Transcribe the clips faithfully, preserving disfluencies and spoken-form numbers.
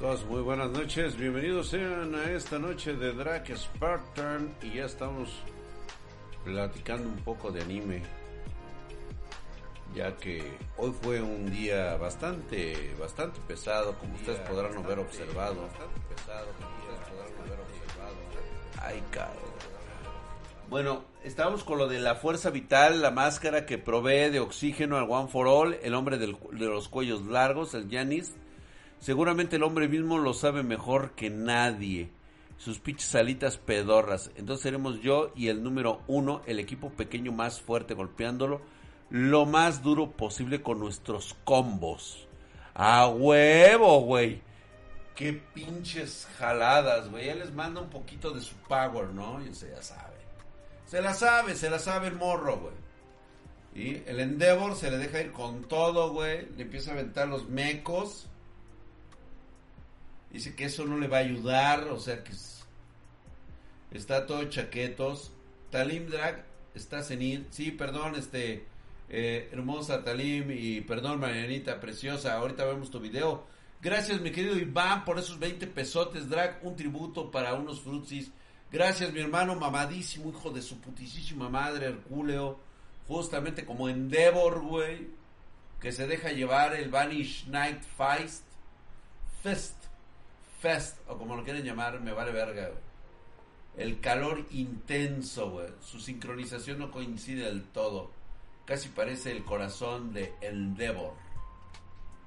Chicos, muy buenas noches, bienvenidos sean a esta noche de Drake Spartan y ya estamos platicando un poco de anime, ya que hoy fue un día bastante, bastante pesado, como ustedes podrán haber observado. Bastante pesado, como ustedes podrán haber observado. Ay, cabrón. Bueno, estábamos con lo de la fuerza vital, la máscara que provee de oxígeno al One for All, el hombre del, de los cuellos largos, el Giannis. Seguramente el hombre mismo lo sabe mejor que nadie. Sus pinches alitas pedorras. Entonces seremos yo y el número uno, el equipo pequeño más fuerte, golpeándolo lo más duro posible con nuestros combos. ¡A huevo, güey! ¡Qué pinches jaladas, güey! Ya les manda un poquito de su power, ¿no? Y se ya sabe. Se la sabe, se la sabe el morro, güey. Y el Endeavor se le deja ir con todo, güey. Le empieza a aventar los mecos. Dice que eso no le va a ayudar, o sea que es, está todo chaquetos. Talim Drag está senil. Sí, perdón, este eh, hermosa Talim y perdón, Marianita preciosa. Ahorita vemos tu video. Gracias, mi querido Iván, por esos veinte pesotes. Drag, un tributo para unos frutsis. Gracias, mi hermano mamadísimo, hijo de su putisísima madre, Herculeo. Justamente como Endeavor, güey, que se deja llevar el Vanishing Fist. Fest. Fest, o como lo quieren llamar, me vale verga, güey. El calor intenso, güey. Su sincronización no coincide del todo. Casi parece el corazón de El Devor.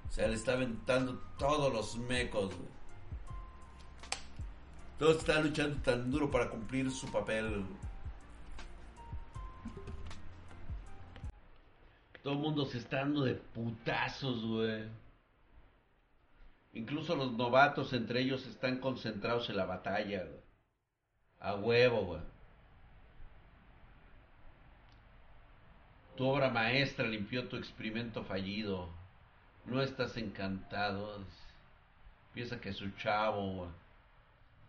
O sea, le está aventando todos los mecos, güey. Todo está luchando tan duro para cumplir su papel, güey. Todo el mundo se está dando de putazos, güey. Incluso los novatos entre ellos están concentrados en la batalla, güey. A huevo, güey. Tu obra maestra limpió tu experimento fallido. No estás encantado. Piensa que es un chavo, güey.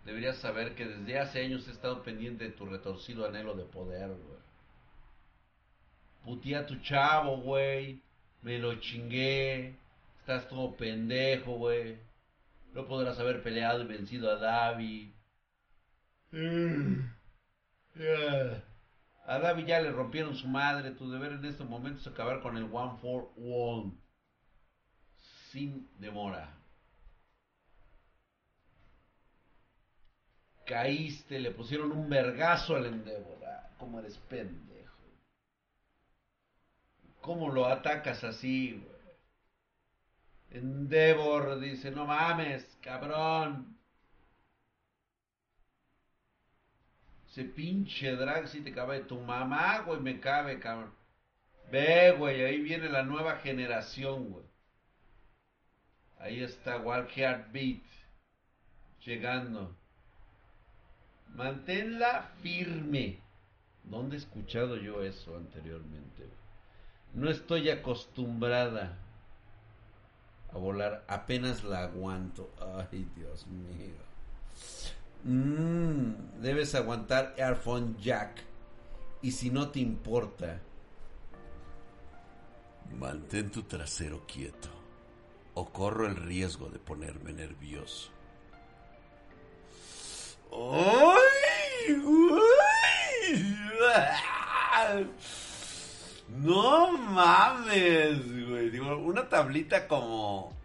Deberías saber que desde hace años he estado pendiente de tu retorcido anhelo de poder, güey. Putea a tu chavo, güey. Me lo chingué. Estás todo pendejo, güey. No podrás haber peleado y vencido a Davi. Mm. Yeah. A Davi ya le rompieron su madre. Tu deber en este momento es acabar con el One for All. Sin demora. Caíste, le pusieron un vergazo al Endeavor. ¿Cómo eres pendejo? ¿Cómo lo atacas así, güey? Endeavor dice, no mames, cabrón. Ese pinche drag si te cabe tu mamá, güey, me cabe, cabrón. Ve, güey, ahí viene la nueva generación, güey. Ahí está Walkheartbeat llegando. Manténla firme. ¿Dónde he escuchado yo eso anteriormente, güey? No estoy acostumbrada a volar, apenas la aguanto. Ay, Dios mío. Mm, debes aguantar Earphone Jack. Y si no te importa, mantén tu trasero quieto o corro el riesgo de ponerme nervioso. ¡Ay, güey! No mames, güey. Digo, una tablita como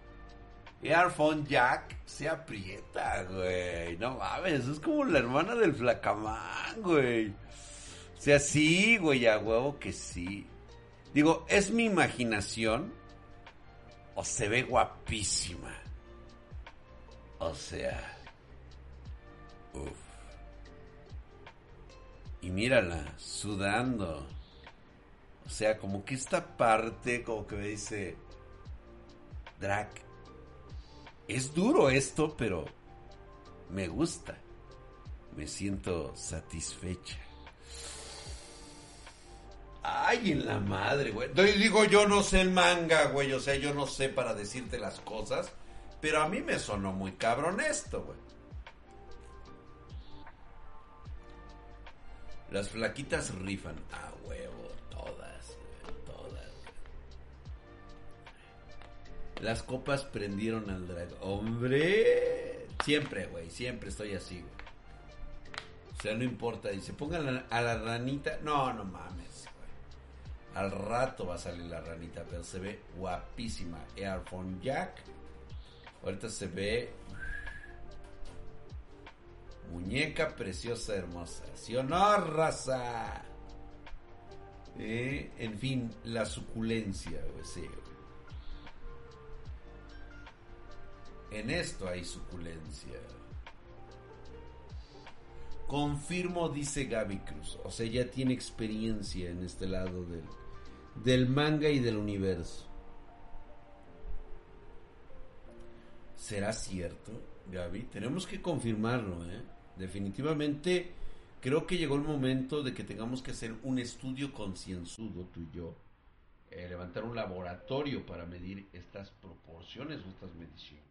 Earphone Jack se aprieta, güey. No mames, es como la hermana del Flacamán, güey. O sea, sí, güey, a huevo que sí. Digo, ¿es mi imaginación? O se ve guapísima. O sea, uff. Y mírala, sudando. O sea, como que esta parte, como que me dice, Drag, es duro esto, pero me gusta. Me siento satisfecha. Ay, en la madre, güey. Digo, yo no sé el manga, güey. O sea, yo no sé para decirte las cosas. Pero a mí me sonó muy cabrón esto, güey. Las flaquitas rifan. Ah, huevo. Las copas prendieron al drag. ¡Hombre! Siempre, güey, siempre estoy así, güey. O sea, no importa, dice, pongan a la ranita. No, no mames, güey. Al rato va a salir la ranita, pero se ve guapísima. Earphone Jack. Ahorita se ve... Muñeca preciosa, hermosa. ¿Sí o no, raza? Eh, en fin, la suculencia, güey, sí, güey. En esto hay suculencia. Confirmo, dice Gaby Cruz. O sea, ya tiene experiencia en este lado del, del manga y del universo. ¿Será cierto, Gaby? Tenemos que confirmarlo, ¿eh? Definitivamente creo que llegó el momento de que tengamos que hacer un estudio concienzudo, tú y yo. Eh, levantar un laboratorio para medir estas proporciones o estas mediciones.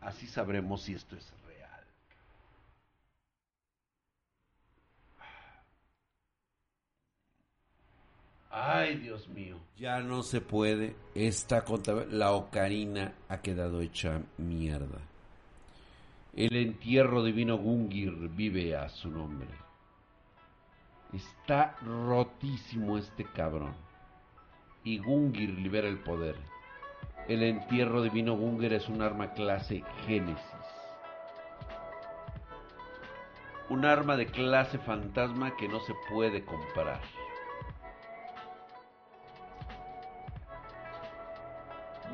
Así sabremos si esto es real. Ay, Dios mío. Ya no se puede. Esta conta... La ocarina ha quedado hecha mierda. El entierro divino Gungnir vive a su nombre. Está rotísimo este cabrón. Y Gungnir libera el poder. El entierro divino Gungnir es un arma clase Génesis. Un arma de clase fantasma que no se puede comprar.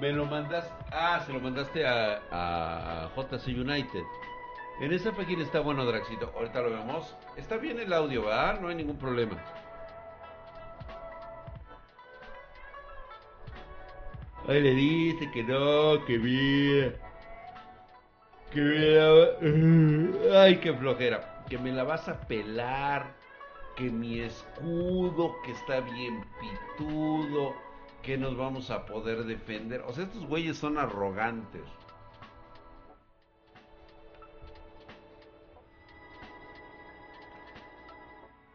Me lo mandaste... Ah, se lo mandaste a, a J C United. En esa página está bueno, Draxito. Ahorita lo vemos. Está bien el audio, ¿verdad? No hay ningún problema. Ahí le dice que no, que bien. Que bien. Ay, qué flojera. Que me la vas a pelar. Que mi escudo, que está bien pitudo. Que nos vamos a poder defender. O sea, estos güeyes son arrogantes.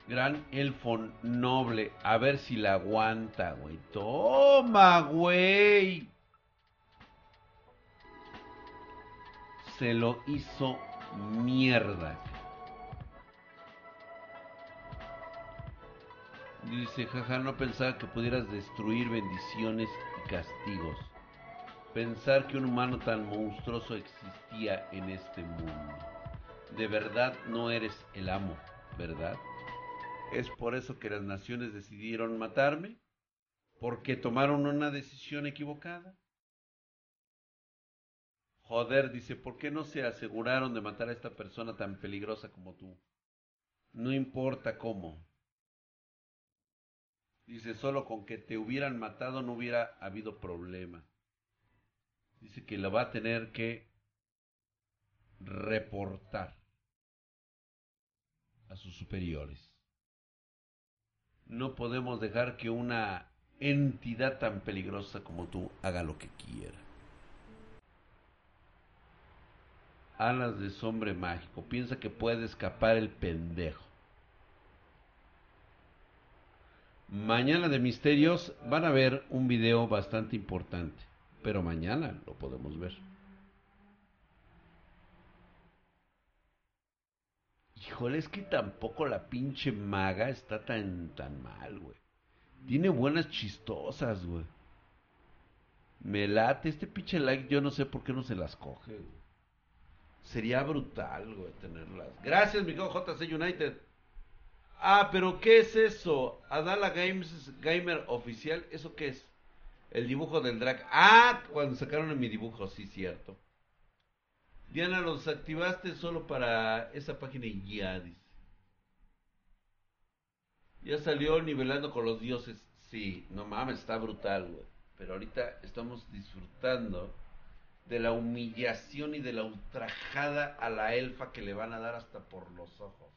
Gran elfo noble. A ver si la aguanta, güey. Toma, güey. Se lo hizo mierda. Dice, jaja, no pensaba que pudieras destruir bendiciones y castigos. Pensar que un humano tan monstruoso existía en este mundo. De verdad no eres el amo, ¿verdad? ¿Es por eso que las naciones decidieron matarme? ¿Porque tomaron una decisión equivocada? Joder, dice, ¿por qué no se aseguraron de matar a esta persona tan peligrosa como tú? No importa cómo. Dice, solo con que te hubieran matado no hubiera habido problema. Dice que la va a tener que reportar a sus superiores. No podemos dejar que una entidad tan peligrosa como tú haga lo que quiera. Alas de sombre mágico. Piensa que puede escapar el pendejo. Mañana de misterios van a ver un video bastante importante, pero mañana lo podemos ver. Híjole, es que tampoco la pinche maga está tan, tan mal, güey. Tiene buenas chistosas, güey. Me late, este pinche like yo no sé por qué no se las coge, güey. Sería brutal, güey, tenerlas. Gracias, mi amigo J C United. Ah, pero ¿qué es eso? Adala Games Gamer Oficial, ¿eso qué es? El dibujo del drag. Ah, cuando sacaron en mi dibujo, sí, cierto. Diana, los activaste solo para esa página y ya, dice. Ya salió Nivelando con los Dioses. Sí, no mames, está brutal, güey. Pero ahorita estamos disfrutando de la humillación y de la ultrajada a la elfa que le van a dar hasta por los ojos.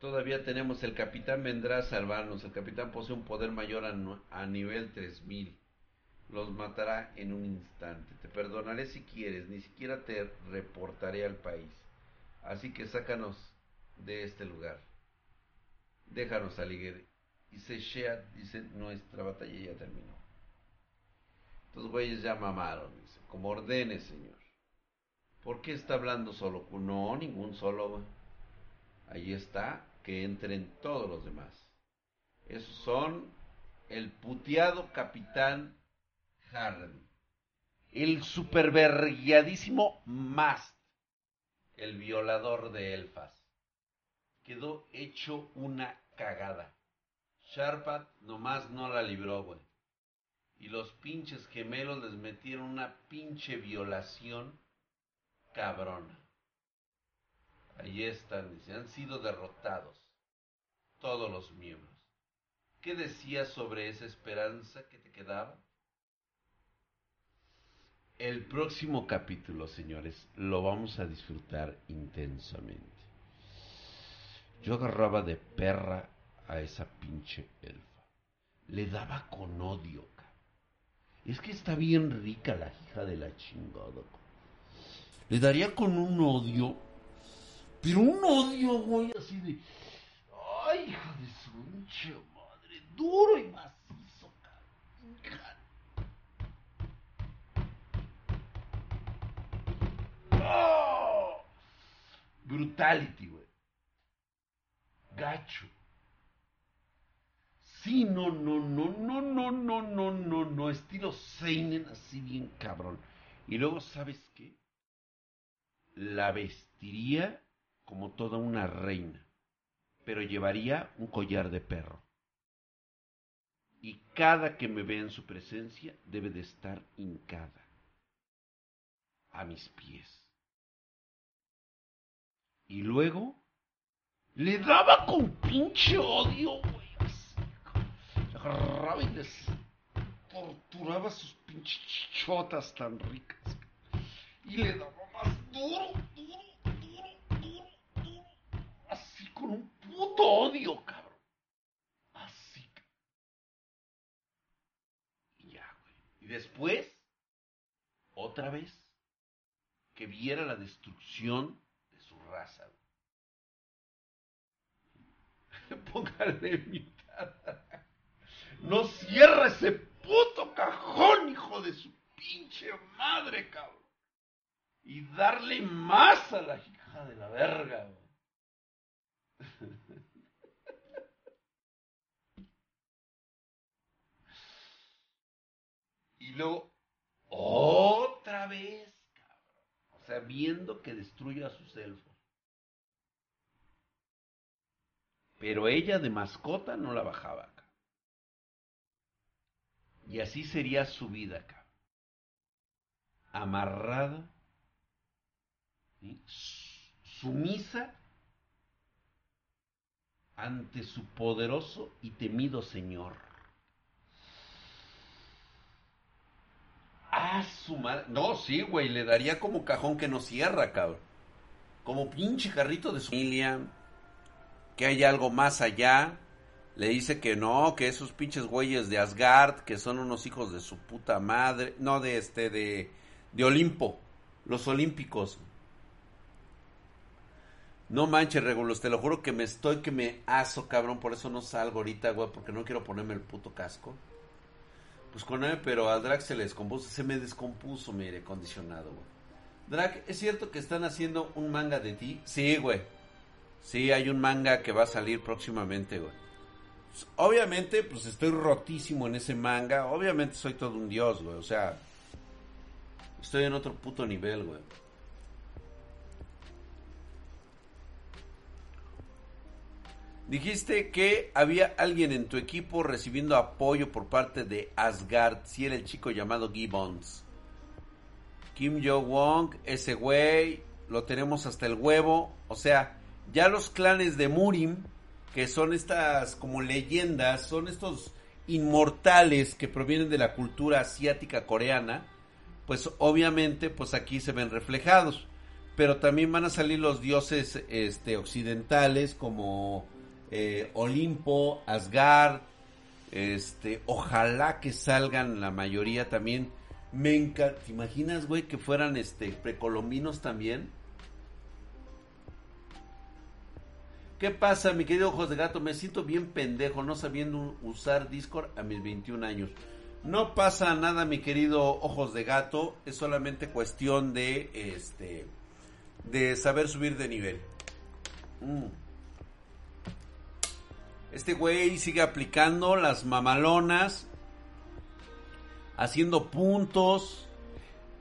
Todavía tenemos, el capitán vendrá a salvarnos. El capitán posee un poder mayor a, no, a nivel tres mil. Los matará en un instante. Te perdonaré si quieres. Ni siquiera te reportaré al país. Así que sácanos de este lugar. Déjanos salir, Dice Sheat, dice, nuestra batalla ya terminó. Estos güeyes ya mamaron, dice, como ordenes, señor. ¿Por qué está hablando solo? No, ningún solo, güey. Ahí está, que entren todos los demás. Esos son el puteado capitán Harden, el superverguiadísimo Mast, el violador de elfas. Quedó hecho una cagada. Sharpat nomás no la libró, güey. Y los pinches gemelos les metieron una pinche violación cabrona. Ahí están, dice, han sido derrotados todos los miembros. ¿Qué decías sobre esa esperanza que te quedaba? El próximo capítulo, señores, lo vamos a disfrutar intensamente. Yo agarraba de perra a esa pinche elfa. Le daba con odio, cabrón. Es que está bien rica la hija de la chingada. Le daría con un odio, pero un odio, güey, así de... ¡Ay, hija de su pinche madre! Duro y macizo, cabrón. ¡Oh! Brutality, güey. Gacho. Sí, no, no, no, no, no, no, no, no, no. Estilo seinen, así bien cabrón. Y luego, ¿sabes qué? La vestiría como toda una reina, pero llevaría un collar de perro. Y cada que me vea en su presencia debe de estar hincada a mis pies. Y luego le daba con pinche odio, güey. Le agarraba y les torturaba sus pinches chichotas tan ricas. Y le daba más duro, duro, duro, duro, duro. Así con un puto odio, cabrón. Así, cabrón. Y ya, güey. Y después, otra vez, que viera la destrucción de su raza, güey. Póngale mitad. No cierra ese puto cajón, hijo de su pinche madre, cabrón. Y darle más a la hija de la verga, güey. Y luego, otra vez, cabrón. O sea, viendo que destruye a sus elfos. Pero ella de mascota no la bajaba, cabrón. Y así sería su vida, cabrón. Amarrada. ¿Sí? Sumisa ante su poderoso y temido señor. Ah, su madre. No, sí, güey, le daría como cajón que no cierra, cabrón. Como pinche carrito de su familia. Que hay algo más allá. Le dice que no, que esos pinches güeyes de Asgard, que son unos hijos de su puta madre. No, de este, de, de Olimpo. Los olímpicos. No manches, Regulus, te lo juro que me estoy, que me aso, cabrón. Por eso no salgo ahorita, güey, porque no quiero ponerme el puto casco. Pues con él, pero a Drake se le descompuso. Se me descompuso mi aire acondicionado, güey. Drake, ¿es cierto que están haciendo un manga de ti? Sí, güey. Sí, hay un manga que va a salir próximamente, güey. Pues, obviamente, pues estoy rotísimo en ese manga. Obviamente soy todo un dios, güey. O sea, estoy en otro puto nivel, güey. Dijiste que había alguien en tu equipo recibiendo apoyo por parte de Asgard. Si era el chico llamado Gibbons. Kim Jo Wong, ese güey, lo tenemos hasta el huevo. O sea, ya los clanes de Murim, que son estas como leyendas, son estos inmortales que provienen de la cultura asiática coreana, pues obviamente pues aquí se ven reflejados. Pero también van a salir los dioses este, occidentales como... Eh, Olimpo, Asgard, este, ojalá que salgan la mayoría también. Me encanta. ¿Te imaginas, güey, que fueran este precolombinos también? ¿Qué pasa, mi querido Ojos de Gato? Me siento bien pendejo no sabiendo usar Discord a mis veintiún años. No pasa nada, mi querido Ojos de Gato. Es solamente cuestión de este de saber subir de nivel. Mm. Este güey sigue aplicando las mamalonas, haciendo puntos.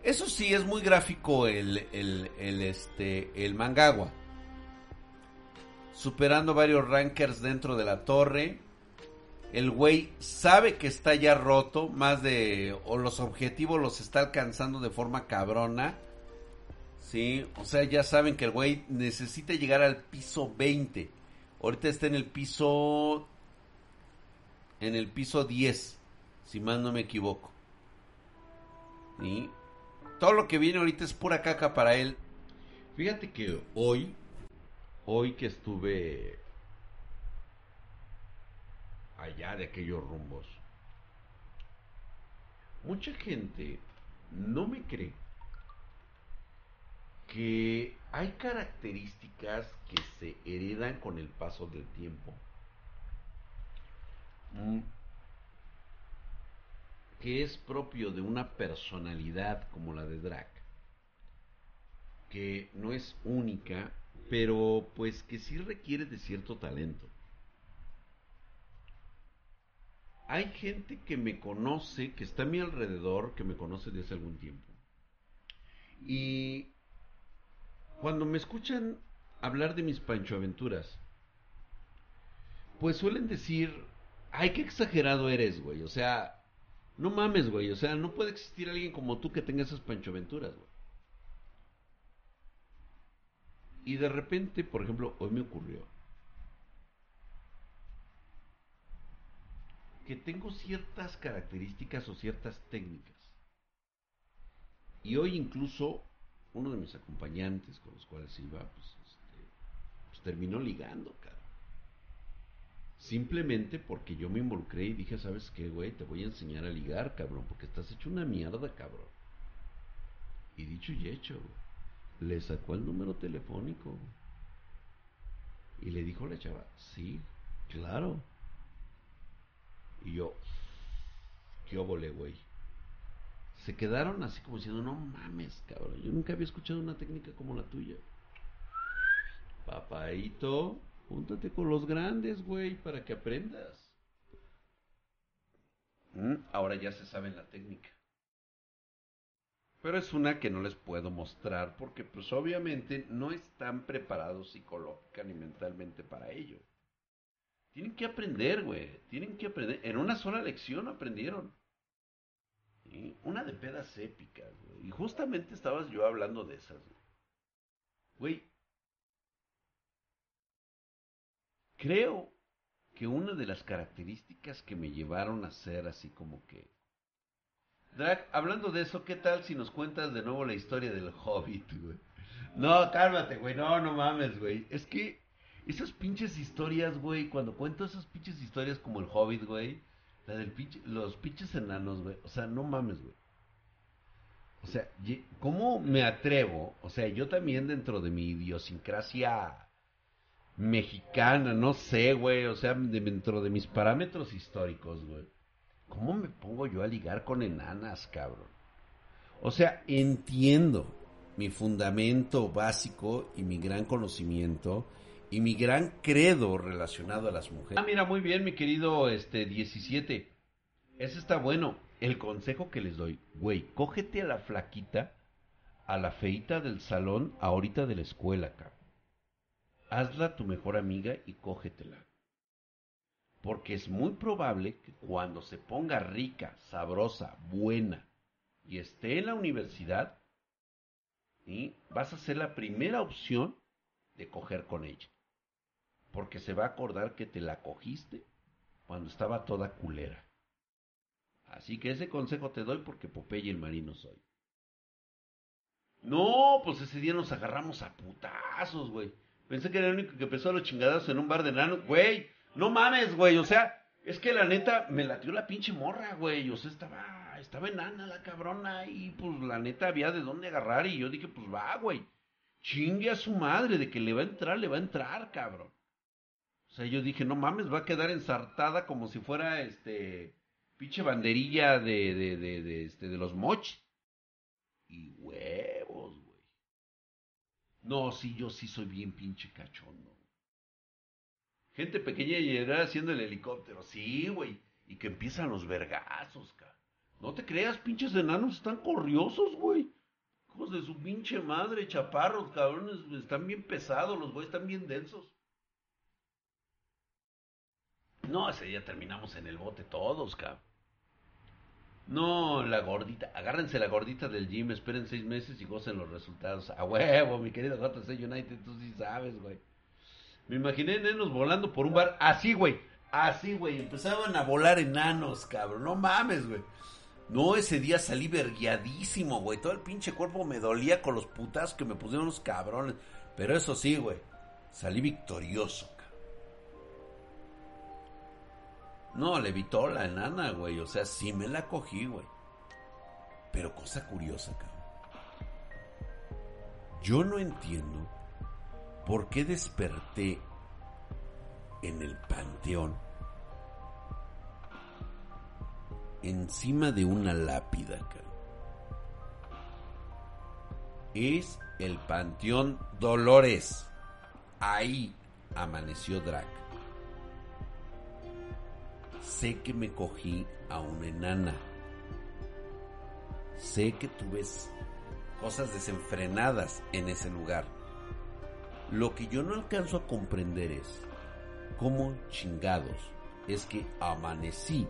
Eso sí, es muy gráfico el, el, el, este, el mangawa. Superando varios rankers dentro de la torre. El güey sabe que está ya roto. Más de... O los objetivos los está alcanzando de forma cabrona. Sí, o sea, ya saben que el güey necesita llegar al piso veinte. Ahorita está en el piso... En el piso diez. Si más no me equivoco. ¿Sí? Todo lo que viene ahorita es pura caca para él. Fíjate que hoy... Hoy que estuve allá de aquellos rumbos, mucha gente no me cree que hay características que se heredan con el paso del tiempo. Mm. Que es propio de una personalidad como la de Drake, que no es única, pero pues que sí requiere de cierto talento. Hay gente que me conoce, que está a mi alrededor, que me conoce desde hace algún tiempo. Y cuando me escuchan hablar de mis panchoaventuras, pues suelen decir, ay, qué exagerado eres, güey. O sea, no mames, güey. O sea, no puede existir alguien como tú que tenga esas panchoaventuras, güey. Y de repente, por ejemplo, hoy me ocurrió que tengo ciertas características o ciertas técnicas. Y hoy incluso uno de mis acompañantes con los cuales iba, pues, este, pues terminó ligando, cara. Simplemente porque yo me involucré y dije, ¿sabes qué, güey? Te voy a enseñar a ligar, cabrón, porque estás hecho una mierda, cabrón. Y dicho y hecho, güey. Le sacó el número telefónico y le dijo a la chava, sí, claro. Y yo, qué óvole, güey. Se quedaron así como diciendo, no mames, cabrón, yo nunca había escuchado una técnica como la tuya. Papaito, júntate con los grandes, güey, para que aprendas. Mm, ahora ya se sabe la técnica. Pero es una que no les puedo mostrar porque pues obviamente no están preparados psicológica ni mentalmente para ello. Tienen que aprender, güey. Tienen que aprender. En una sola lección aprendieron. ¿Sí? Una de pedas épicas, güey. Y justamente estabas yo hablando de esas, güey. Güey. Creo que una de las características que me llevaron a ser así como que... Drake, hablando de eso, ¿qué tal si nos cuentas de nuevo la historia del Hobbit, güey? No, cálmate, güey, no, no mames, güey. Es que esas pinches historias, güey, cuando cuento esas pinches historias como el Hobbit, güey, la del pinche, los pinches enanos, güey, o sea, no mames, güey. O sea, ¿cómo me atrevo? O sea, yo también dentro de mi idiosincrasia mexicana, no sé, güey, o sea, dentro de mis parámetros históricos, güey. ¿Cómo me pongo yo a ligar con enanas, cabrón? O sea, entiendo mi fundamento básico y mi gran conocimiento y mi gran credo relacionado a las mujeres. Ah, mira, muy bien, mi querido este diecisiete. Ese está bueno. El consejo que les doy, güey, cógete a la flaquita, a la feita del salón, ahorita de la escuela, cabrón. Hazla tu mejor amiga y cógetela. Porque es muy probable que cuando se ponga rica, sabrosa, buena y esté en la universidad, ¿sí? Vas a ser la primera opción de coger con ella. Porque se va a acordar que te la cogiste cuando estaba toda culera. Así que ese consejo te doy porque Popeye el marino soy. No, pues ese día nos agarramos a putazos, güey. Pensé que era el único que empezó a los chingadazos en un bar de enanos, güey. No mames, güey, o sea, es que la neta me latió la pinche morra, güey, o sea, estaba, estaba enana la cabrona y pues la neta había de dónde agarrar y yo dije, pues va, güey, chingue a su madre de que le va a entrar, le va a entrar, cabrón. O sea, yo dije, no mames, va a quedar ensartada como si fuera, este, pinche banderilla de, de, de, de, este, de los moch. Y huevos, güey. No, sí, yo sí soy bien pinche cachondo. Gente pequeña llegará haciendo el helicóptero. Sí, güey. Y que empiezan los vergazos, cabrón. No te creas, pinches enanos están corriosos, güey. Hijos de su pinche madre, chaparros, cabrones. Están bien pesados, los güeyes están bien densos. No, ese día terminamos en el bote todos, cabrón. No, la gordita. Agárrense la gordita del gym, esperen seis meses y gocen los resultados. A huevo, mi querido J C United, tú sí sabes, güey. Me imaginé enanos volando por un bar. Así, güey. Así, güey. Empezaban a volar enanos, cabrón. No mames, güey. No, ese día salí verguiadísimo, güey. Todo el pinche cuerpo me dolía con los putazos que me pusieron los cabrones. Pero eso sí, güey. Salí victorioso, cabrón. No, levitó la enana, güey. O sea, sí me la cogí, güey. Pero cosa curiosa, cabrón. Yo no entiendo por qué desperté en el panteón, encima de una lápida, cabrón. Es el Panteón Dolores. Ahí amaneció Drake. Sé que me cogí a una enana. Sé que tuve cosas desenfrenadas en ese lugar. Lo que yo no alcanzo a comprender es cómo chingados es que amanecí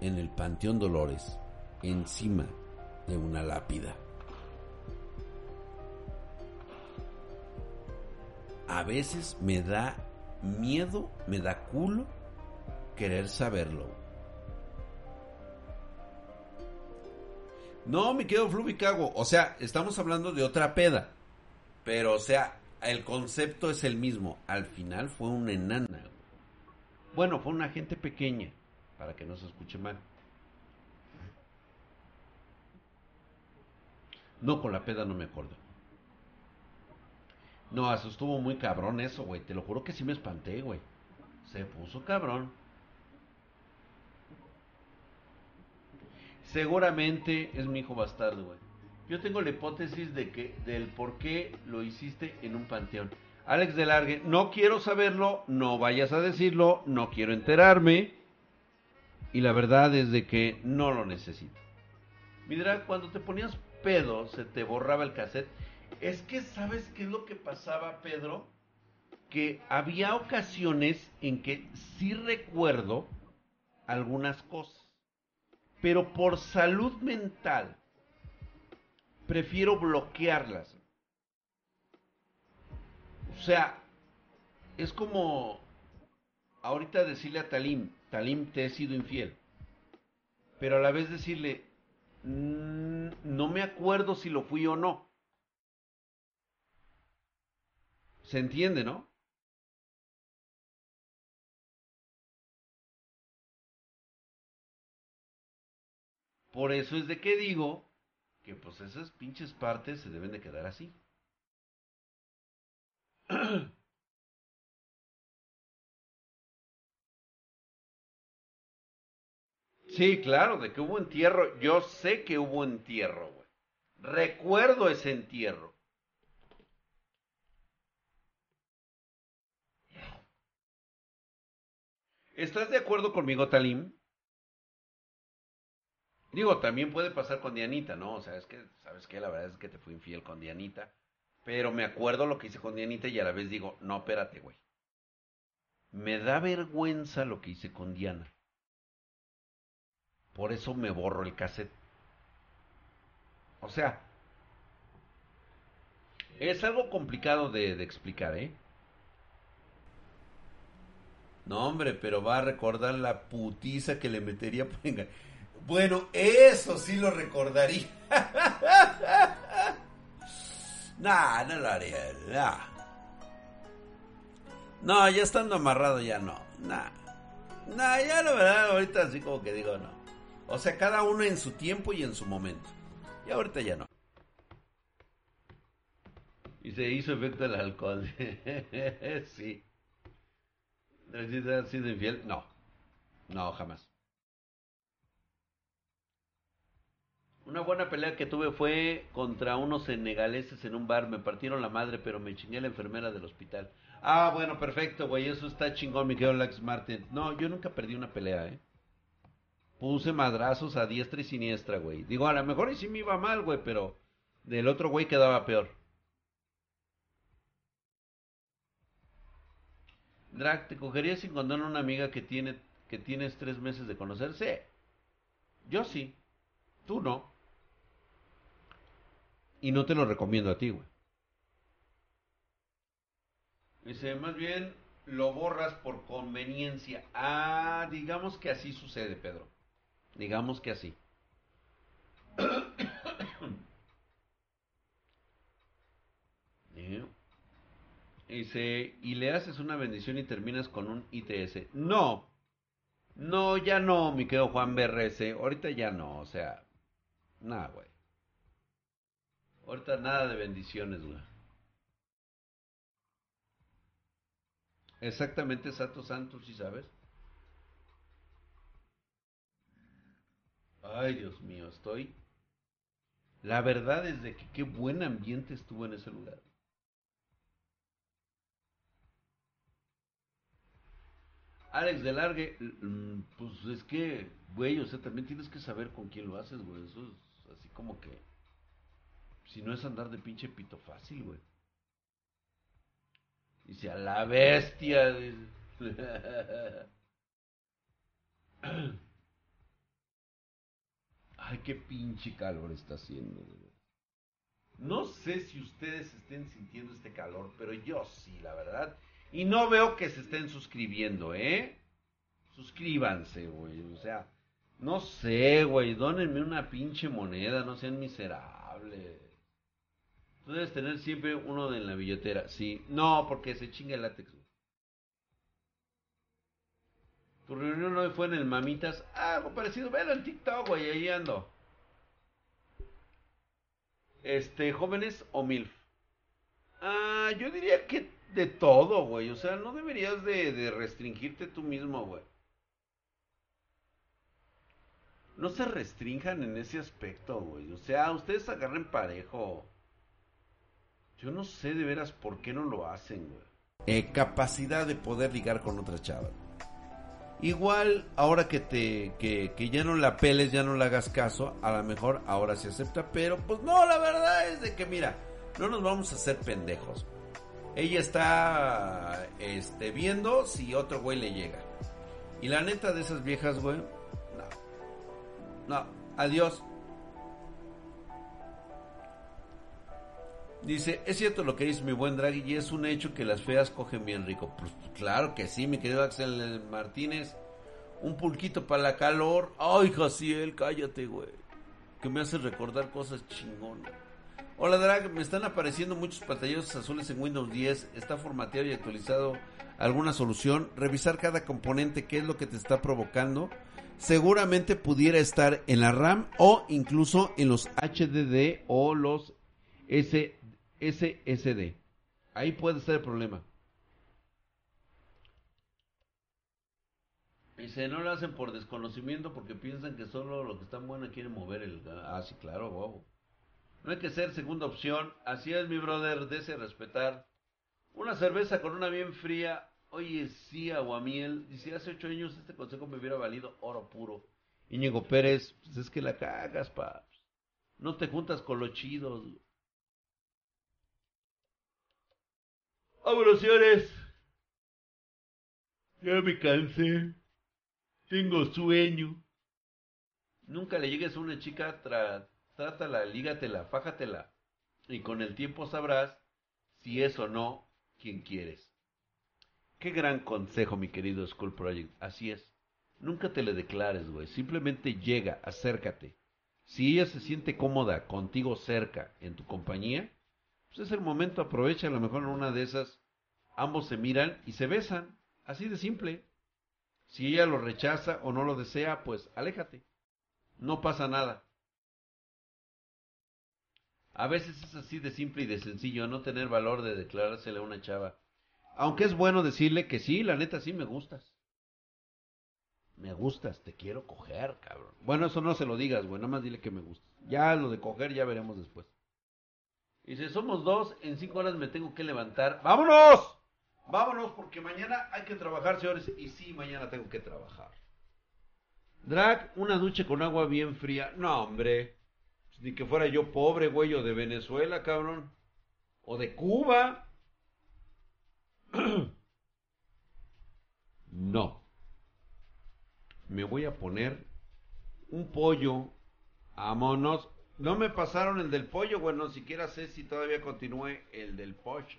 en el Panteón Dolores, encima de una lápida. A veces me da miedo, me da culo querer saberlo. No, me quedo flubicago. O sea, estamos hablando de otra peda. Pero, o sea, el concepto es el mismo. Al final fue una enana. Bueno, fue una gente pequeña, para que no se escuche mal. No, con la peda no me acuerdo. No, eso estuvo muy cabrón eso, güey. Te lo juro que sí me espanté, güey. Se puso cabrón. Seguramente es mi hijo bastardo, güey. Yo tengo la hipótesis de que, del por qué lo hiciste en un panteón. Alex de Largue, no quiero saberlo, no vayas a decirlo, no quiero enterarme. Y la verdad es de que no lo necesito. Mira, cuando te ponías pedo, se te borraba el cassette. Es que, ¿sabes qué es lo que pasaba, Pedro? Que había ocasiones en que sí recuerdo algunas cosas. Pero por salud mental prefiero bloquearlas. O sea, es como ahorita decirle a Talim, Talim, te he sido infiel. Pero a la vez decirle, mmm, no me acuerdo si lo fui o no. ¿Se entiende, no? Por eso es de que digo que pues esas pinches partes se deben de quedar así. Sí, claro, de que hubo entierro. Yo sé que hubo entierro, güey. Recuerdo ese entierro. ¿Estás de acuerdo conmigo, Talim? Digo, también puede pasar con Dianita, ¿no? O sea, es que, ¿sabes qué? La verdad es que te fui infiel con Dianita. Pero me acuerdo lo que hice con Dianita y a la vez digo, no, espérate, güey. Me da vergüenza lo que hice con Diana. Por eso me borro el cassette. O sea, es algo complicado de, de explicar, ¿eh? No, hombre, pero va a recordar la putiza que le metería por engañar. Bueno, eso sí lo recordaría. Nah, no lo haría. Nah. No, ya estando amarrado ya no. Nah. Nah, ya la verdad ahorita así como que digo no. O sea, cada uno en su tiempo y en su momento. Y ahorita ya no. Y se hizo efecto el alcohol. Sí. ¿Drake ha sido infiel? No. No, jamás. Una buena pelea que tuve fue contra unos senegaleses en un bar. Me partieron la madre, pero me chingué a la enfermera del hospital. Ah, bueno, perfecto, güey. Eso está chingón, mi querido Lax Martin. No, yo nunca perdí una pelea, eh. Puse madrazos a diestra y siniestra, güey. Digo, a lo mejor y sí me iba mal, güey, pero del otro güey quedaba peor. Drag, ¿te cogerías sin condón a una amiga que, tiene, que tienes tres meses de conocerse? Yo sí. Tú no. Y no te lo recomiendo a ti, güey. Dice, más bien lo borras por conveniencia. Ah, digamos que así sucede, Pedro. Digamos que así. Dice, y le haces una bendición y terminas con un I T S. No. No, ya no, mi querido Juan B R S. Ahorita ya no, o sea. Nada, güey. Ahorita nada de bendiciones, güey. Exactamente, Sato Santos, ¿sí sabes? Ay, Dios mío, estoy... La verdad es de que qué buen ambiente estuvo en ese lugar. Alex de Largue, pues es que, güey, o sea, también tienes que saber con quién lo haces, güey. Eso es así como que... Si no es andar de pinche pito fácil, güey. Dice, a la bestia. Ay, qué pinche calor está haciendo, güey. No sé si ustedes estén sintiendo este calor, pero yo sí, la verdad. Y no veo que se estén suscribiendo, ¿eh? Suscríbanse, güey. O sea, no sé, güey. Dónenme una pinche moneda. No sean miserables. Tú debes tener siempre uno en la billetera. Sí. No, porque se chinga el látex, güey. Tu reunión hoy fue en el Mamitas. Ah, algo parecido. Velo en TikTok, güey. Ahí ando. Este, jóvenes o MILF. Ah, yo diría que... De todo, güey. O sea, no deberías de, de restringirte tú mismo, güey. No se restrinjan en ese aspecto, güey. O sea, ustedes agarren parejo. Yo no sé de veras por qué no lo hacen, güey. Eh, capacidad de poder ligar con otra chava. Igual, ahora que te que, que ya no la peles, ya no la hagas caso, a lo mejor ahora se acepta, pero pues no, la verdad es de que, mira, no nos vamos a hacer pendejos. Ella está este, viendo si otro güey le llega. Y la neta de esas viejas, güey, no. No, adiós. Dice, es cierto lo que dice mi buen Draghi y es un hecho que las feas cogen bien rico. Pues claro que sí, mi querido Axel Martínez. Un pulquito para la calor. Ay, Jaciel, cállate, güey. Que me hace recordar cosas chingonas. Hola Drag, me están apareciendo muchos pantallazos azules en Windows diez, está formateado y actualizado, alguna solución, revisar cada componente, qué es lo que te está provocando, seguramente pudiera estar en la RAM o incluso en los H D D o los S S D, ahí puede estar el problema. Dice, no lo hacen por desconocimiento porque piensan que solo los que están buenos quieren mover el... Ah, sí, claro, wow. No hay que ser segunda opción. Así es, mi brother. Dese respetar. Una cerveza con una bien fría. Oye, sí, aguamiel. Dice, hace ocho años este consejo me hubiera valido oro puro. Íñigo Pérez, pues es que la cagas, paps. No te juntas con los chidos. ¡Vámonos, señores! Ya me cansé. Tengo sueño. Nunca le llegues a una chica tras... Trátala, lígatela, fájatela. Y con el tiempo sabrás si es o no quien quieres. Qué gran consejo, mi querido School Project. Así es. Nunca te le declares, güey. Simplemente llega, acércate. Si ella se siente cómoda contigo cerca, en tu compañía, pues es el momento, aprovecha. A lo mejor en una de esas, ambos se miran y se besan. Así de simple. Si ella lo rechaza o no lo desea, pues aléjate. No pasa nada. A veces es así de simple y de sencillo, no tener valor de declarársele a una chava. Aunque es bueno decirle que sí, la neta sí me gustas. Me gustas, te quiero coger, cabrón. Bueno, eso no se lo digas, güey, nada más dile que me gustas. Ya lo de coger ya veremos después. Y si somos dos, en cinco horas me tengo que levantar. ¡Vámonos! Vámonos, porque mañana hay que trabajar, señores. Y sí, mañana tengo que trabajar. Drag, una ducha con agua bien fría. No, hombre. Ni que fuera yo pobre, güey, o de Venezuela, cabrón. O de Cuba. No. Me voy a poner un pollo. Vámonos. No me pasaron el del pollo, güey. No siquiera sé si todavía continúe el del pollo.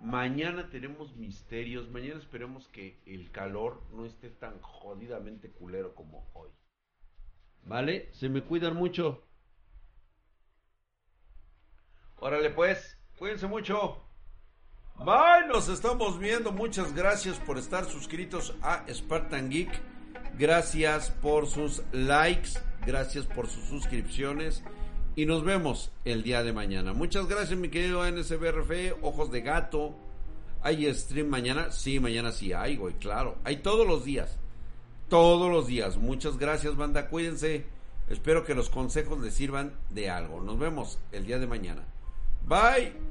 Mañana tenemos misterios. Mañana esperemos que el calor no esté tan jodidamente culero como hoy. ¿Vale? Se me cuidan mucho. Órale pues, cuídense mucho. Bye, nos estamos viendo. Muchas gracias por estar suscritos a Spartan Geek. Gracias por sus likes. Gracias por sus suscripciones. Y nos vemos el día de mañana. Muchas gracias, mi querido N S B R F, Ojos de Gato. ¿Hay stream mañana? Sí, mañana sí hay, güey, claro. Hay todos los días. Todos los días. Muchas gracias, banda. Cuídense. Espero que los consejos les sirvan de algo. Nos vemos el día de mañana. Bye.